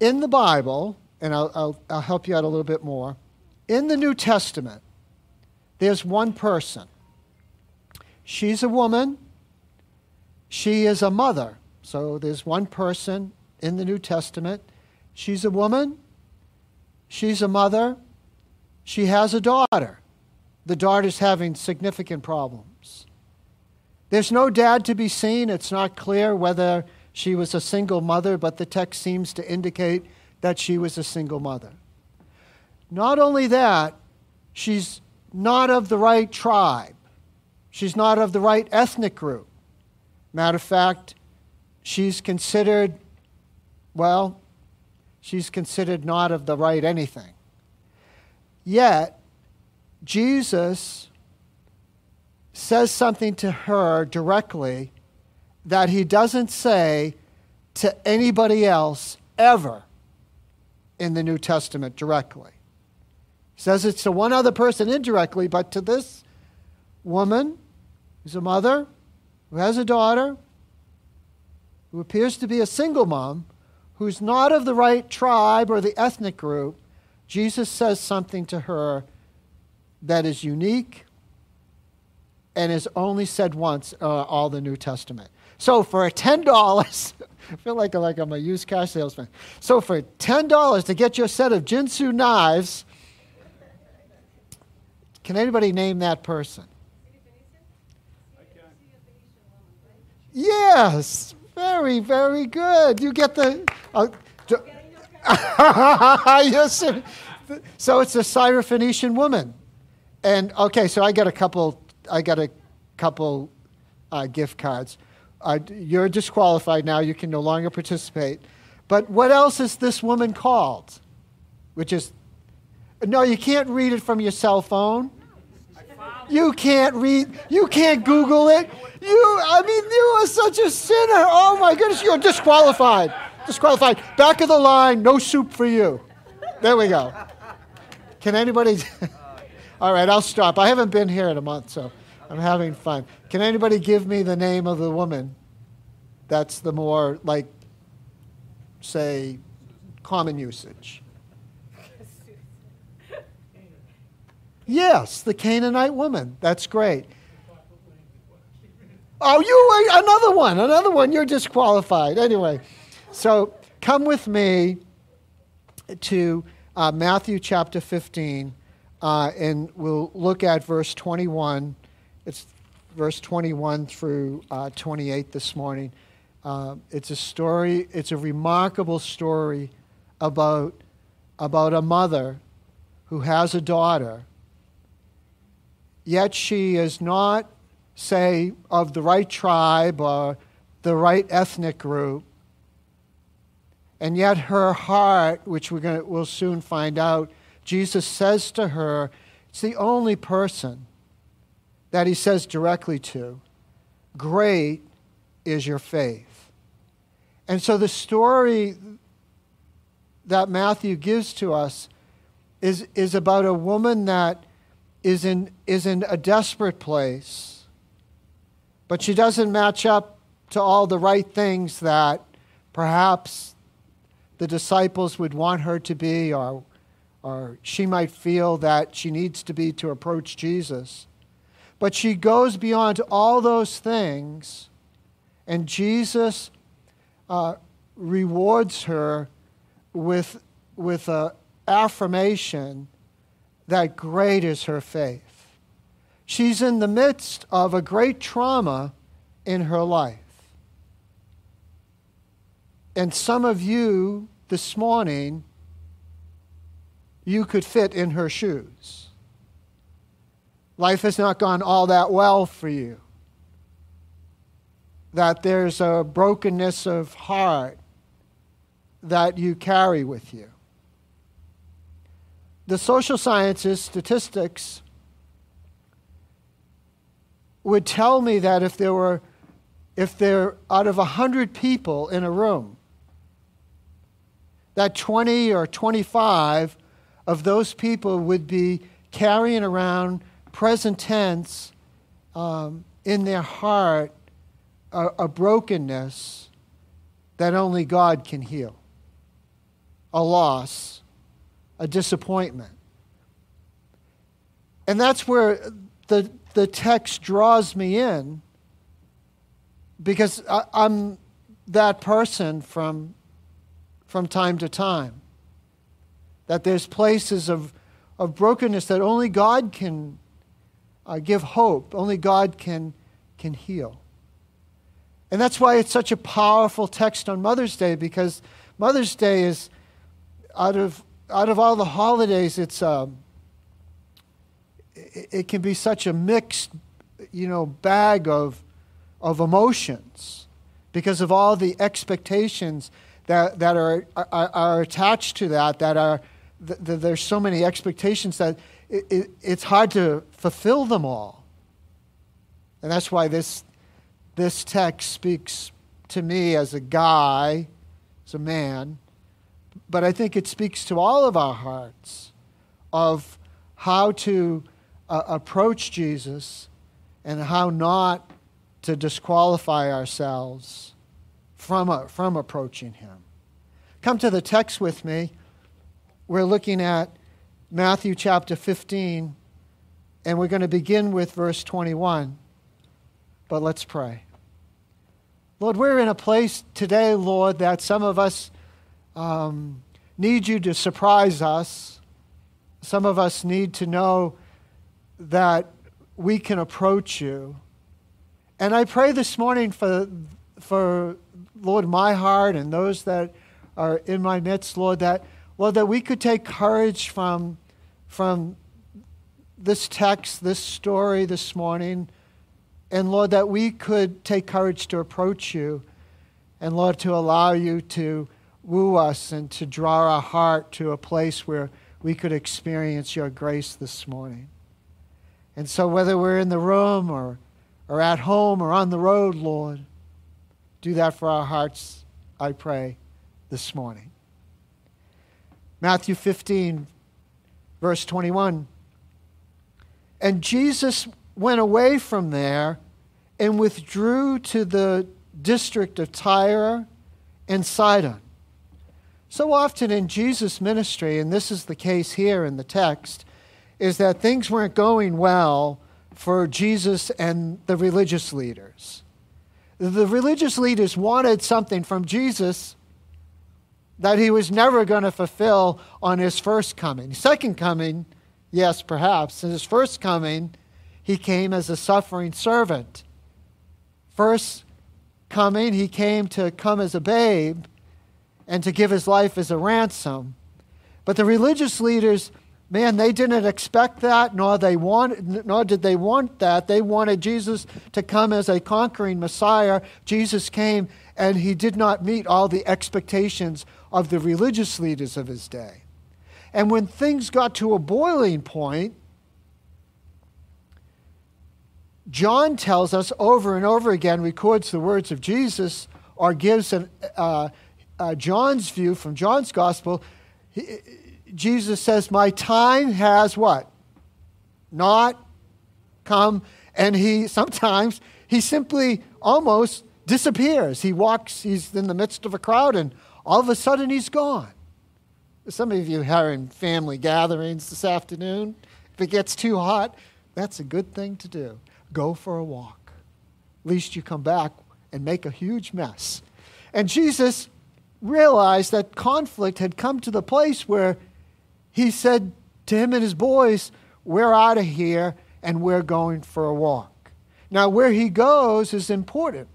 in the Bible, and I'll help you out a little bit more, in the New Testament, there's one person. She's a woman. She is a mother. So there's one person in the New Testament. She's a woman. She's a mother. She has a daughter. The daughter's having significant problems. There's no dad to be seen. It's not clear whether she was a single mother, but the text seems to indicate that she was a single mother. Not only that, she's not of the right tribe. She's not of the right ethnic group. Matter of fact, she's considered, well, she's considered not of the right anything. Yet, Jesus says something to her directly that he doesn't say to anybody else ever in the New Testament directly. He says it's to one other person indirectly, but to this woman who's a mother, who has a daughter, who appears to be a single mom, who's not of the right tribe or the ethnic group, Jesus says something to her that is unique and is only said once in all the New Testament. So for $10, I feel like I'm a used car salesman. So for $10 to get your set of Jinsu knives, can anybody name that person? Yes, very, very good. You get the... Yes, so it's a Syrophoenician woman. And okay, so I got a couple gift cards. You're disqualified now. You can no longer participate. But what else is this woman called? Which is, no, you can't read it from your cell phone. You can't read. You can't Google it. You are such a sinner. Oh my goodness, you're disqualified. Disqualified. Back of the line. No soup for you. There we go. Can anybody? All right, I'll stop. I haven't been here in a month, so I'm having fun. Can anybody give me the name of the woman that's the more, like, say, common usage? Yes, the Canaanite woman. That's great. Oh, you, another one. You're disqualified. Anyway, so come with me to Matthew chapter 15. And we'll look at verse 21. It's verse 21 through 28 this morning. It's a story. It's a remarkable story about a mother who has a daughter. Yet she is not, say, of the right tribe or the right ethnic group. And yet her heart, which we'll soon find out, Jesus says to her, it's the only person that he says directly to, great is your faith. And so the story that Matthew gives to us is about a woman that is in a desperate place, but she doesn't match up to all the right things that perhaps the disciples would want her to be, or she might feel that she needs to be to approach Jesus. But she goes beyond all those things, and Jesus rewards her with an affirmation that great is her faith. She's in the midst of a great trauma in her life. And some of you this morning, you could fit in her shoes. Life has not gone all that well for you. That there's a brokenness of heart that you carry with you. The social sciences, statistics, would tell me that if there out of 100 people in a room, that 20 or 25 of those people would be carrying around present tense in their heart a brokenness that only God can heal. a loss, a disappointment. And that's where the text draws me in, because I'm that person from time to time. That there's places of brokenness that only God can give hope, only God can heal. And that's why it's such a powerful text on Mother's Day, because Mother's Day is, out of all the holidays, it's it can be such a mixed, bag of emotions because of all the expectations that are attached to there's so many expectations that it's hard to fulfill them all. And that's why this text speaks to me as a guy, as a man, but I think it speaks to all of our hearts of how to approach Jesus and how not to disqualify ourselves from approaching him. Come to the text with me. We're looking at Matthew chapter 15, and we're going to begin with verse 21. But let's pray. Lord, we're in a place today, Lord, that some of us need you to surprise us. Some of us need to know that we can approach you. And I pray this morning for Lord, my heart and those that are in my midst, Lord, that we could take courage from this text, this story this morning, and Lord, that we could take courage to approach you, and Lord, to allow you to woo us and to draw our heart to a place where we could experience your grace this morning. And so whether we're in the room or at home or on the road, Lord, do that for our hearts, I pray, this morning. Matthew 15, verse 21. And Jesus went away from there and withdrew to the district of Tyre and Sidon. So often in Jesus' ministry, and this is the case here in the text, is that things weren't going well for Jesus and the religious leaders. The religious leaders wanted something from Jesus that he was never going to fulfill on his first coming. Second coming, yes, perhaps. In his first coming, he came as a suffering servant. First coming, he came to come as a babe and to give his life as a ransom. But the religious leaders, man, they didn't expect that, nor did they want that. They wanted Jesus to come as a conquering Messiah. Jesus came, and he did not meet all the expectations of the religious leaders of his day. And when things got to a boiling point, John tells us over and over again, records the words of Jesus, or gives John's view from John's gospel. Jesus says, my time has what? Not come. And he simply almost disappears. He walks, he's in the midst of a crowd, and all of a sudden he's gone. Some of you are in family gatherings this afternoon. If it gets too hot, that's a good thing to do. Go for a walk. At least you come back and make a huge mess. And Jesus realized that conflict had come to the place where he said to him and his boys, we're out of here and we're going for a walk. Now, where he goes is important.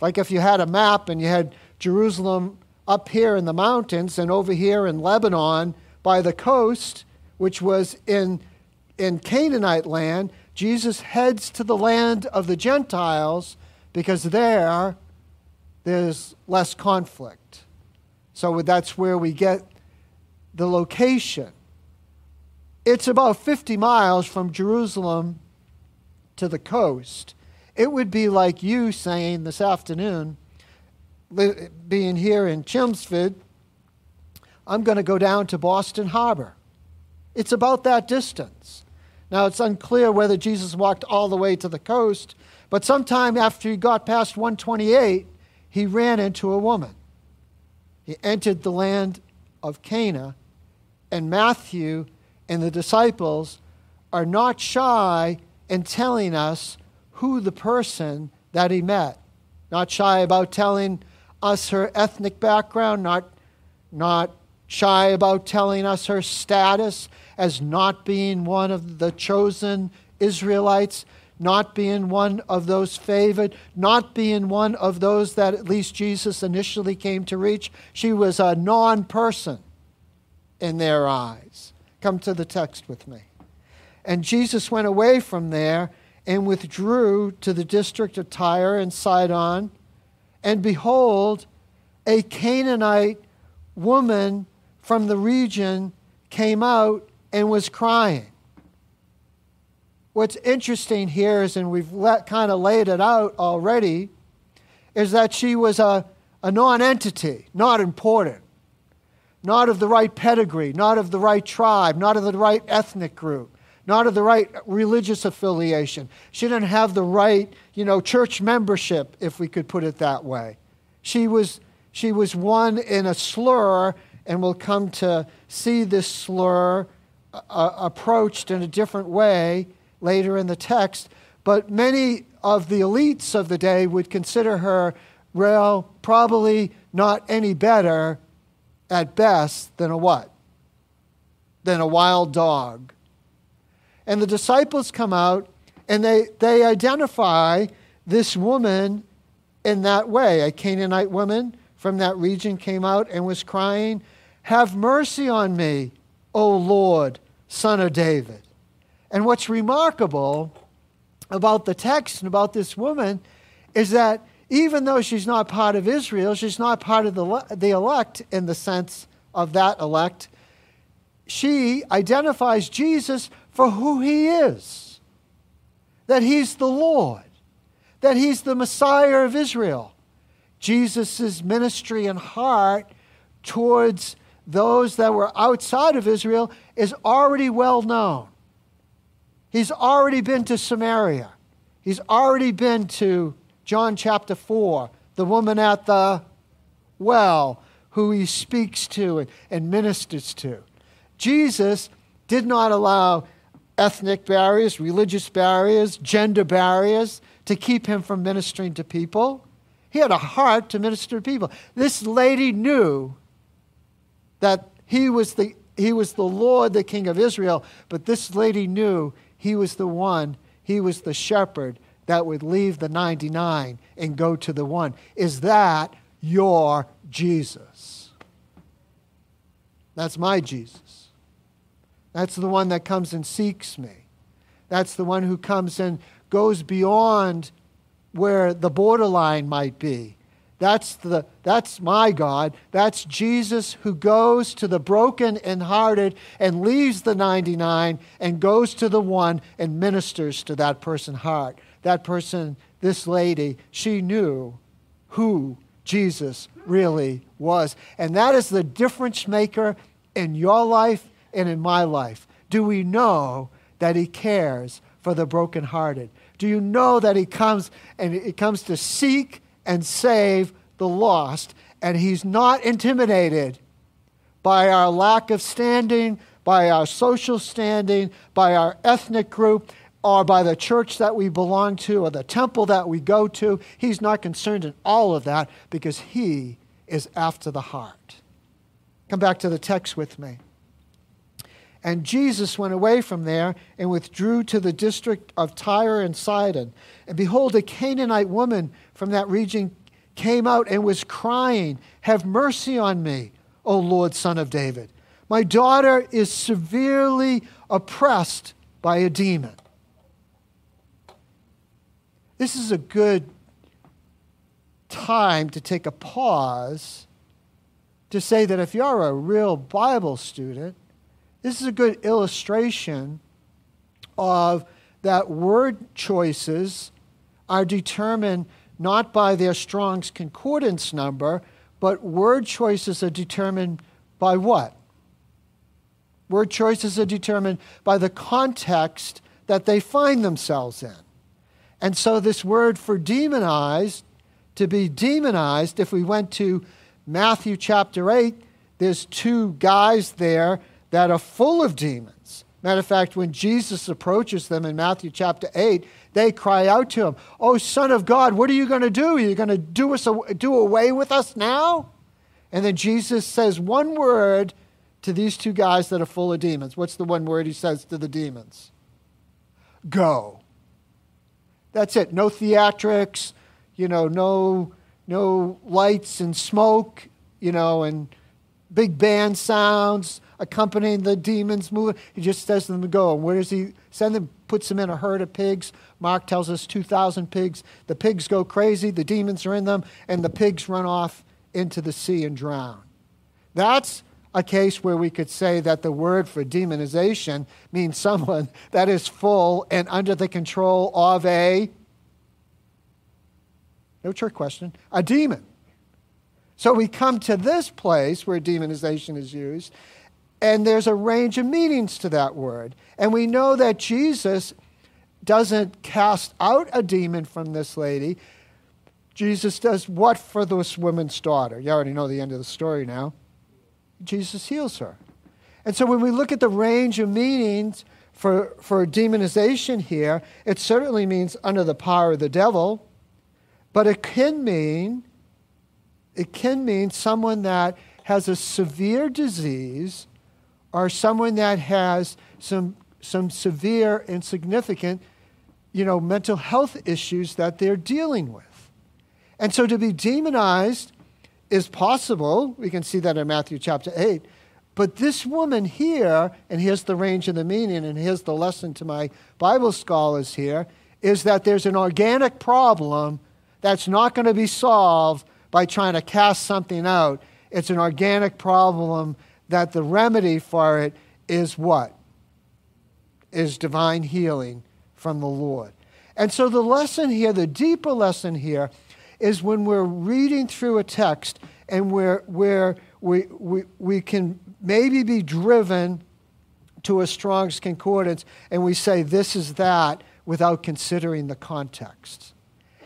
Like if you had a map and you had Jerusalem up here in the mountains and over here in Lebanon by the coast, which was in Canaanite land, Jesus heads to the land of the Gentiles because there's less conflict. So that's where we get the location. It's about 50 miles from Jerusalem to the coast. It would be like you saying this afternoon, being here in Chelmsford, I'm going to go down to Boston Harbor. It's about that distance. Now, it's unclear whether Jesus walked all the way to the coast, but sometime after he got past 128, he ran into a woman. He entered the land of Cana, and Matthew and the disciples are not shy in telling us who the person that he met. Not shy about telling us her ethnic background, not shy about telling us her status as not being one of the chosen Israelites, not being one of those favored, not being one of those that at least Jesus initially came to reach. She was a non-person in their eyes. Come to the text with me. And Jesus went away from there and withdrew to the district of Tyre and Sidon. And behold, a Canaanite woman from the region came out and was crying. What's interesting here is, and we've kind of laid it out already, is that she was a non-entity, not important, not of the right pedigree, not of the right tribe, not of the right ethnic group, not of the right religious affiliation. She didn't have the right, church membership, if we could put it that way. She was one in a slur, and we'll come to see this slur approached in a different way later in the text, but many of the elites of the day would consider her, well, probably not any better at best than a what? Than a wild dog. And the disciples come out and they identify this woman in that way. A Canaanite woman from that region came out and was crying, "Have mercy on me, O Lord, Son of David." And what's remarkable about the text and about this woman is that even though she's not part of Israel, she's not part of the elect in the sense of that elect, she identifies Jesus for who he is, that he's the Lord, that he's the Messiah of Israel. Jesus' ministry and heart towards those that were outside of Israel is already well known. He's already been to Samaria. He's already been to John chapter 4, the woman at the well who he speaks to and ministers to. Jesus did not allow ethnic barriers, religious barriers, gender barriers to keep him from ministering to people. He had a heart to minister to people. This lady knew that he was the Lord, the King of Israel, but this lady knew he was the one, he was the shepherd that would leave the 99 and go to the one. Is that your Jesus? That's my Jesus. That's the one that comes and seeks me. That's the one who comes and goes beyond where the borderline might be. That's my God. That's Jesus who goes to the broken and hearted and leaves the 99 and goes to the one and ministers to that person's heart. That person, this lady, she knew who Jesus really was. And that is the difference maker in your life and in my life. Do we know that he cares for the brokenhearted? Do you know that he comes to seek and save the lost, and he's not intimidated by our lack of standing, by our social standing, by our ethnic group, or by the church that we belong to, or the temple that we go to. He's not concerned in all of that because he is after the heart. Come back to the text with me. And Jesus went away from there and withdrew to the district of Tyre and Sidon. And behold, a Canaanite woman from that region came out and was crying, "Have mercy on me, O Lord, Son of David. My daughter is severely oppressed by a demon." This is a good time to take a pause to say that if you're a real Bible student, this is a good illustration of that word choices are determined not by their Strong's concordance number, but word choices are determined by what? Word choices are determined by the context that they find themselves in. And so this word for demonized, to be demonized, if we went to Matthew chapter 8, there's two guys there that are full of demons. Matter of fact, when Jesus approaches them in Matthew chapter 8, they cry out to him, "Oh, Son of God, what are you going to do? Are you going to do away with us now?" And then Jesus says one word to these two guys that are full of demons. What's the one word he says to the demons? Go. That's it. No theatrics, no lights and smoke, and big band sounds accompanying the demons moving. He just says to them to go. And where does he send them? Puts them in a herd of pigs. Mark tells us 2,000 pigs. The pigs go crazy. The demons are in them. And the pigs run off into the sea and drown. That's a case where we could say that the word for demonization means someone that is full and under the control of a demon. So we come to this place where demonization is used, and there's a range of meanings to that word. And we know that Jesus doesn't cast out a demon from this lady. Jesus does what for this woman's daughter? You already know the end of the story now. Jesus heals her. And so when we look at the range of meanings for demonization here, it certainly means under the power of the devil, but it can mean someone that has a severe disease or someone that has some severe and significant, mental health issues that they're dealing with. And so to be demonized is possible. We can see that in Matthew chapter 8. But this woman here, and here's the range of the meaning, and here's the lesson to my Bible scholars here, is that there's an organic problem that's not going to be solved by trying to cast something out. It's an organic problem that the remedy for it is what? Is divine healing from the Lord. And so the lesson here, the deeper lesson here, is when we're reading through a text and where we can maybe be driven to a Strong's Concordance and we say this is that without considering the context.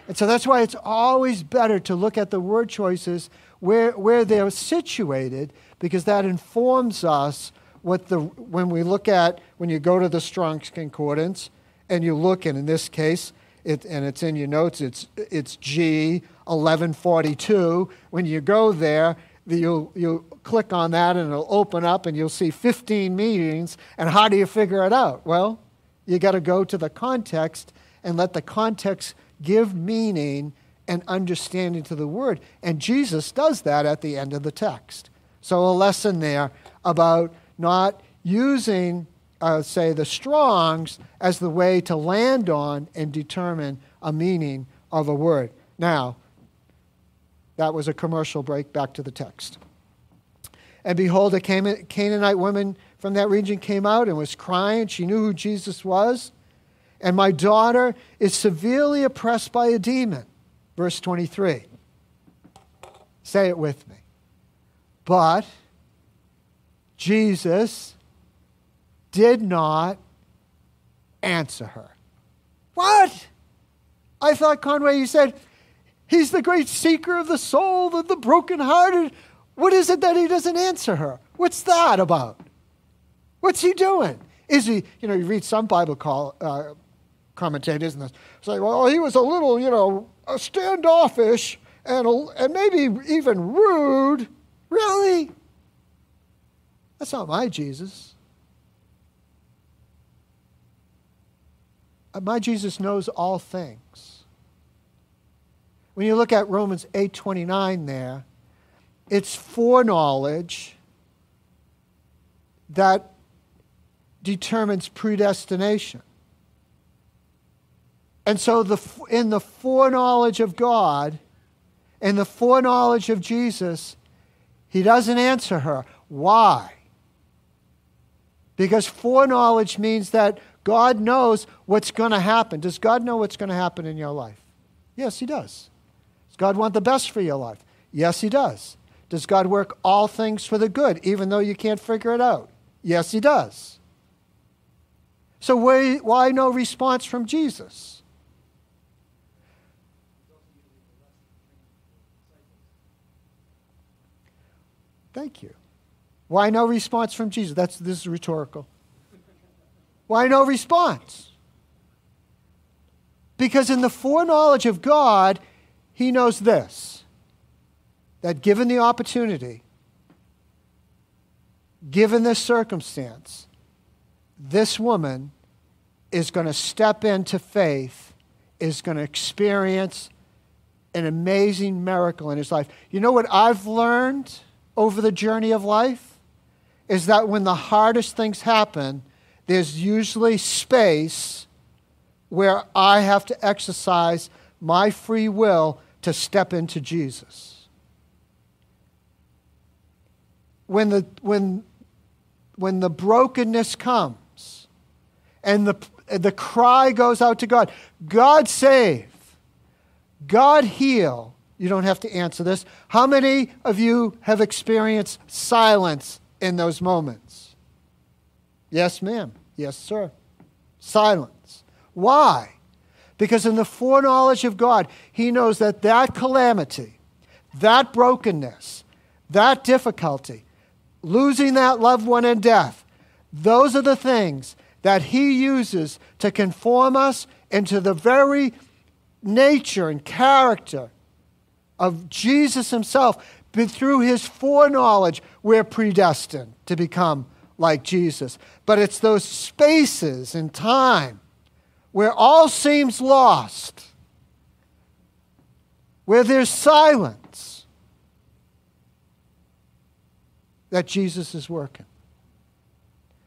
And so that's why it's always better to look at the word choices where they're situated, because that informs us when you go to the Strong's Concordance and you look, and in this case, it's in your notes, it's G1142. When you go there, you'll click on that and it'll open up and you'll see 15 meanings. And how do you figure it out? Well, you got to go to the context and let the context give meaning and understanding to the word. And Jesus does that at the end of the text. So a lesson there about not using say the Strong's as the way to land on and determine a meaning of a word. Now, that was a commercial break. Back to the text. And behold, a Canaanite woman from that region came out and was crying. She knew who Jesus was. And my daughter is severely oppressed by a demon. Verse 23. Say it with me. But Jesus did not answer her. What? I thought, Conway, you said, he's the great seeker of the soul, of the brokenhearted. What is it that he doesn't answer her? What's that about? What's he doing? Is he, you read some Bible commentators and say, well, he was a little, standoffish and maybe even rude. Really? That's not my Jesus. My Jesus knows all things. When you look at Romans 8:29 there, it's foreknowledge that determines predestination. And so in the foreknowledge of God, in the foreknowledge of Jesus, he doesn't answer her. Why? Because foreknowledge means that God knows what's going to happen. Does God know what's going to happen in your life? Yes, he does. Does God want the best for your life? Yes, he does. Does God work all things for the good, even though you can't figure it out? Yes, he does. So why no response from Jesus? Thank you. Why no response from Jesus? This is rhetorical. Why no response? Because in the foreknowledge of God, he knows this, that given the opportunity, given this circumstance, this woman is going to step into faith, is going to experience an amazing miracle in his life. You know what I've learned over the journey of life? Is that when the hardest things happen, there's usually space where I have to exercise my free will to step into Jesus. When the brokenness comes and the cry goes out to God, God save, God heal. You don't have to answer this. How many of you have experienced silence in those moments? Yes, ma'am. Yes, sir. Silence. Why? Because in the foreknowledge of God, he knows that that calamity, that brokenness, that difficulty, losing that loved one in death, those are the things that he uses to conform us into the very nature and character of Jesus himself. But through his foreknowledge, we're predestined to become like Jesus. But it's those spaces in time where all seems lost, where there's silence, that Jesus is working.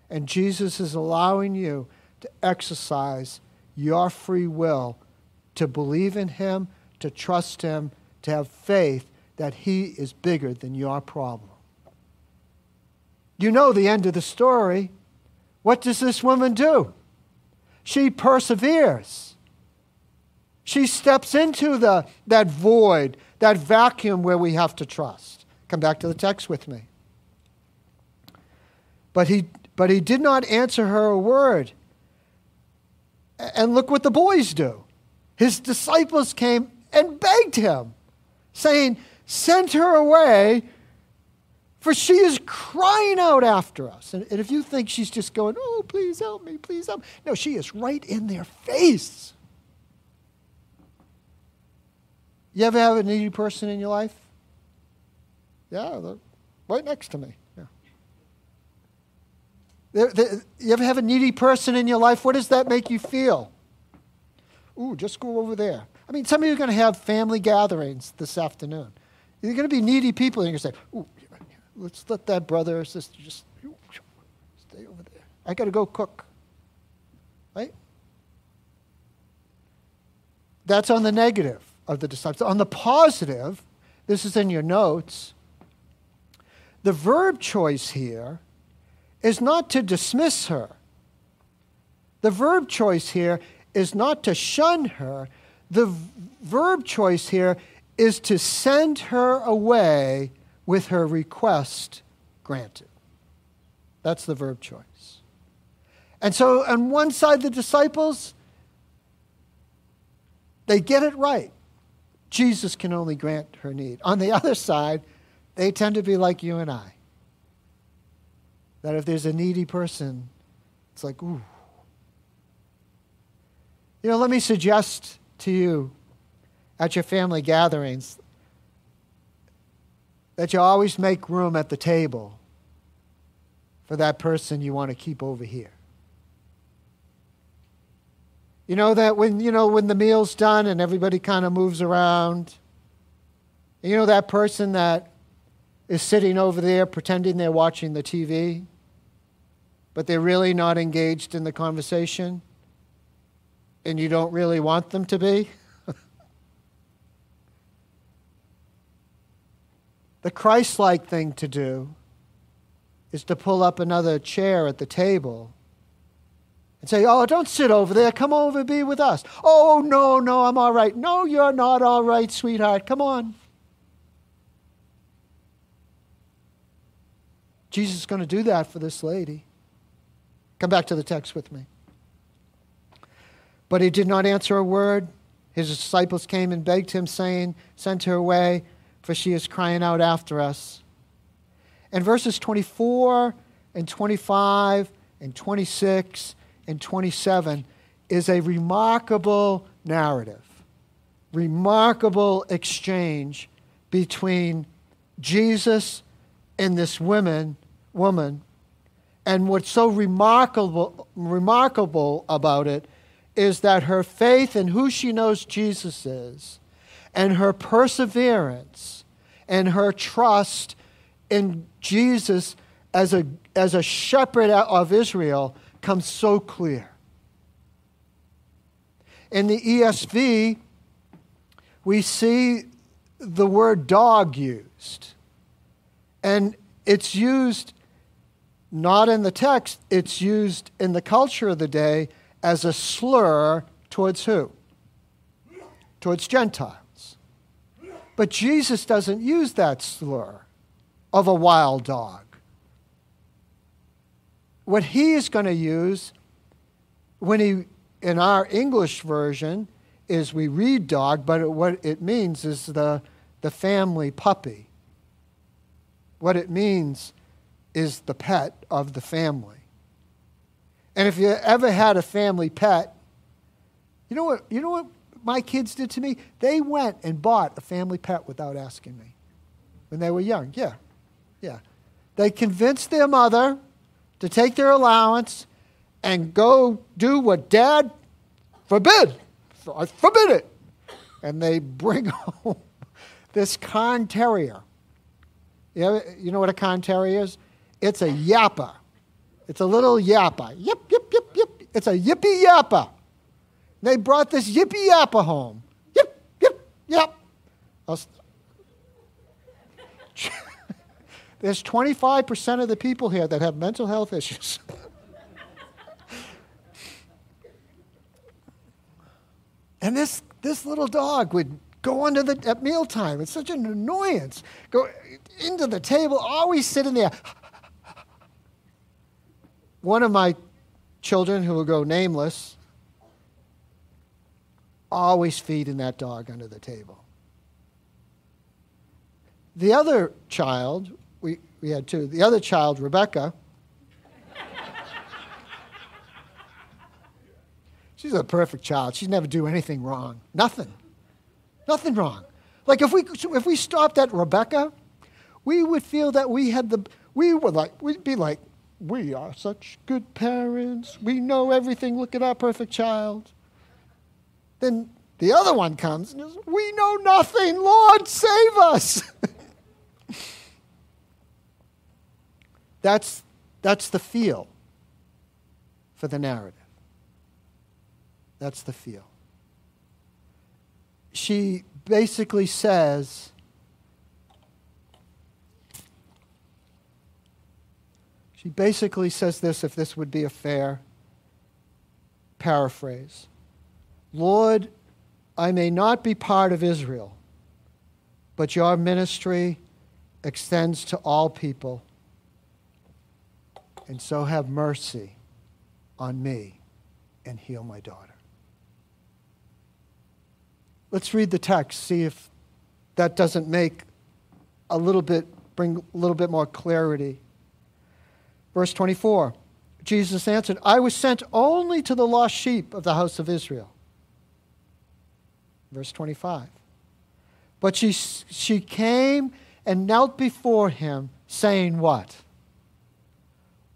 And Jesus is allowing you to exercise your free will to believe in him, to trust him, to have faith that he is bigger than your problem. You know the end of the story. What does this woman do? She perseveres. She steps into that void, that vacuum where we have to trust. Come back to the text with me. But he did not answer her a word. And look what the boys do. His disciples came and begged him, saying, "Send her away, for she is crying out after us." And if you think she's just going, "Oh, please help me, please help me." No, she is right in their face. You ever have a needy person in your life? Yeah, they're right next to me. Yeah. You ever have a needy person in your life? What does that make you feel? Ooh, just go over there. I mean, some of you are going to have family gatherings this afternoon. You're going to be needy people, and you're going to say, "Ooh, let's let that brother or sister just stay over there. I got to go cook." Right? That's on the negative of the disciples. On the positive, this is in your notes, the verb choice here is not to dismiss her. The verb choice here is not to shun her. The verb choice here is to send her away with her request granted. That's the verb choice. And so on one side, the disciples, they get it right. Jesus can only grant her need. On the other side, they tend to be like you and I. That if there's a needy person, it's like, ooh. You know, let me suggest to you at your family gatherings that you always make room at the table for that person you want to keep over here. You know that when the meal's done and everybody kind of moves around, and you know that person that is sitting over there pretending they're watching the TV, but they're really not engaged in the conversation, and you don't really want them to be? The Christ-like thing to do is to pull up another chair at the table and say, "Oh, don't sit over there. Come over and be with us." "Oh, no, I'm all right." "No, you're not all right, sweetheart. Come on." Jesus is going to do that for this lady. Come back to the text with me. But he did not answer a word. His disciples came and begged him, saying, "Send her away, for she is crying out after us." And verses 24 and 25 and 26 and 27 is a remarkable narrative, remarkable exchange between Jesus and this woman. And what's so remarkable about it is that her faith in who she knows Jesus is, and her perseverance, and her trust in Jesus as a shepherd of Israel comes so clear. In the ESV, we see the word dog used. And it's used not in the text, it's used in the culture of the day as a slur towards who? Towards Gentiles. But Jesus doesn't use that slur of a wild dog. What he is going to use when he, in our English version, is we read dog, but what it means is the family puppy. What it means is the pet of the family. And if you ever had a family pet, you know what my kids did to me? They went and bought a family pet without asking me when they were young. Yeah. They convinced their mother to take their allowance and go do what Dad forbid. I forbid it. And they bring home this Cairn Terrier. You know what a Cairn Terrier is? It's a yapper. It's a little yapper. Yip, yip, yip, yip. It's a yippy yapper. They brought this yippy yapper home. Yip, yip, yip. There's 25% of the people here that have mental health issues. And this little dog would go under at mealtime. It's such an annoyance. Go into the table, always sitting there. One of my children, who will go nameless, always feeding that dog under the table. The other child, we had two. The other child, Rebecca, she's a perfect child. She'd never do anything wrong. Nothing wrong. Like if we stopped at Rebecca, we would feel that we'd be like. We are such good parents. We know everything. Look at our perfect child. Then the other one comes and says, we know nothing. Lord, save us. That's the feel for the narrative. That's the feel. She basically says, this, if this would be a fair paraphrase. Lord, I may not be part of Israel, but your ministry extends to all people, and so have mercy on me and heal my daughter. Let's read the text, see if that doesn't bring a little bit more clarity. Verse 24, Jesus answered, I was sent only to the lost sheep of the house of Israel. Verse 25, but she came and knelt before him, saying what?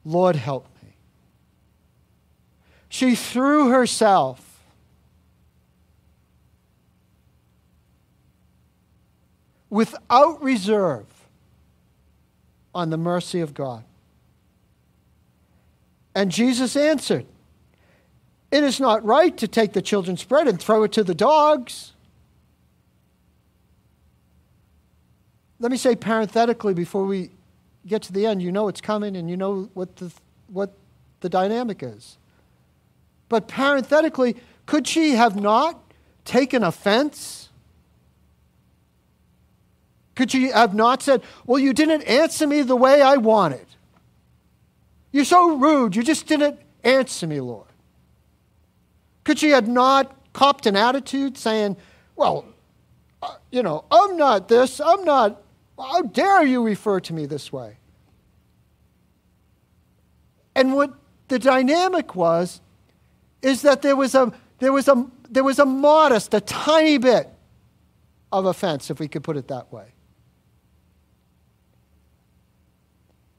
Lord, help me. She threw herself without reserve on the mercy of God. And Jesus answered, it is not right to take the children's bread and throw it to the dogs. Let me say parenthetically before we get to the end, you know it's coming and you know what the dynamic is. But parenthetically, could she have not taken offense? Could she have not said, well, you didn't answer me the way I wanted? You're so rude. You just didn't answer me, Lord. Could she have not copped an attitude saying, well, I'm not this. How dare you refer to me this way? And what the dynamic was is that there was a modest, a tiny bit of offense, if we could put it that way.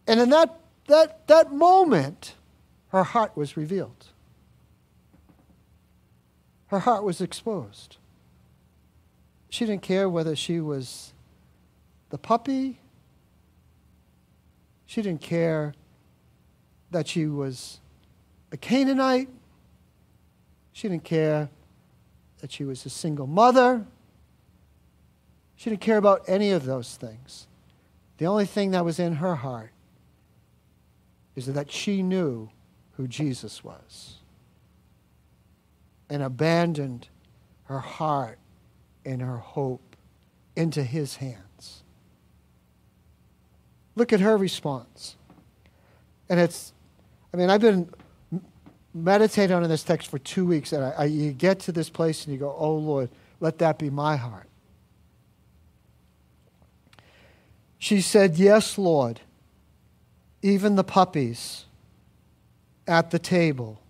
And in that moment, her heart was revealed. Her heart was exposed. She didn't care whether she was the puppy. She didn't care that she was a Canaanite. She didn't care that she was a single mother. She didn't care about any of those things. The only thing that was in her heart is that she knew who Jesus was and abandoned her heart and her hope into his hands. Look at her response. And I've been meditating on this text for 2 weeks, and you get to this place and you go, oh Lord, let that be my heart. She said, yes, Lord, even the puppies at the table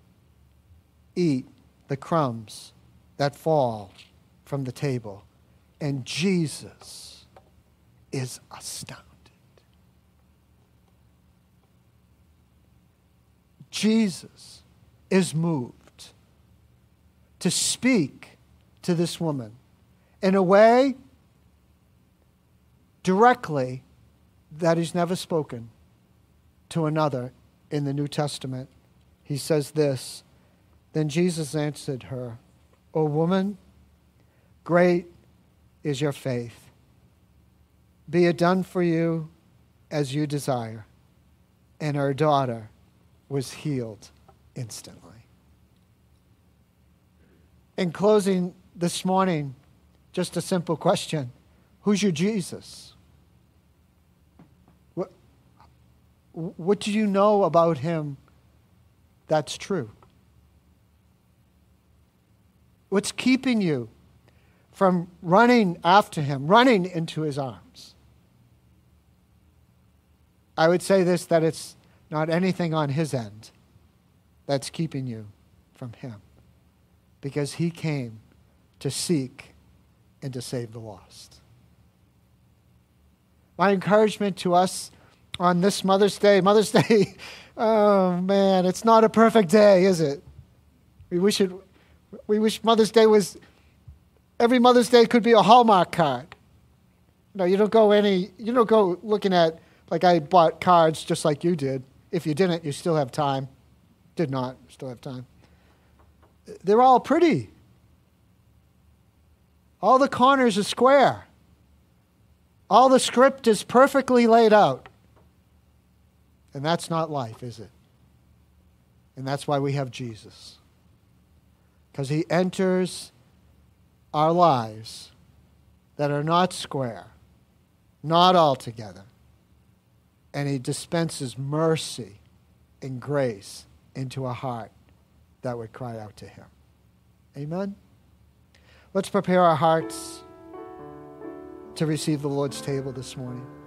eat the crumbs that fall from the table. And Jesus is astounded. Jesus is moved to speak to this woman in a way directly that is never spoken to another in the New Testament. He says this, then Jesus answered her, O woman, great is your faith. Be it done for you as you desire. And her daughter was healed instantly. In closing this morning, just a simple question. Who's your Jesus? What do you know about him that's true? What's keeping you from running after him, running into his arms? I would say this, that it's not anything on his end that's keeping you from him, because he came to seek and to save the lost. My encouragement to us on this Mother's Day, oh man, it's not a perfect day, is it? We wish Mother's Day was, every Mother's Day could be a Hallmark card. No, you don't go looking at, like I bought cards just like you did. If you didn't, you still have time. Did not, still have time. They're all pretty. All the corners are square. All the script is perfectly laid out. And that's not life, is it? And that's why we have Jesus. Because he enters our lives that are not square, not all together. And he dispenses mercy and grace into a heart that would cry out to him. Amen? Let's prepare our hearts to receive the Lord's table this morning.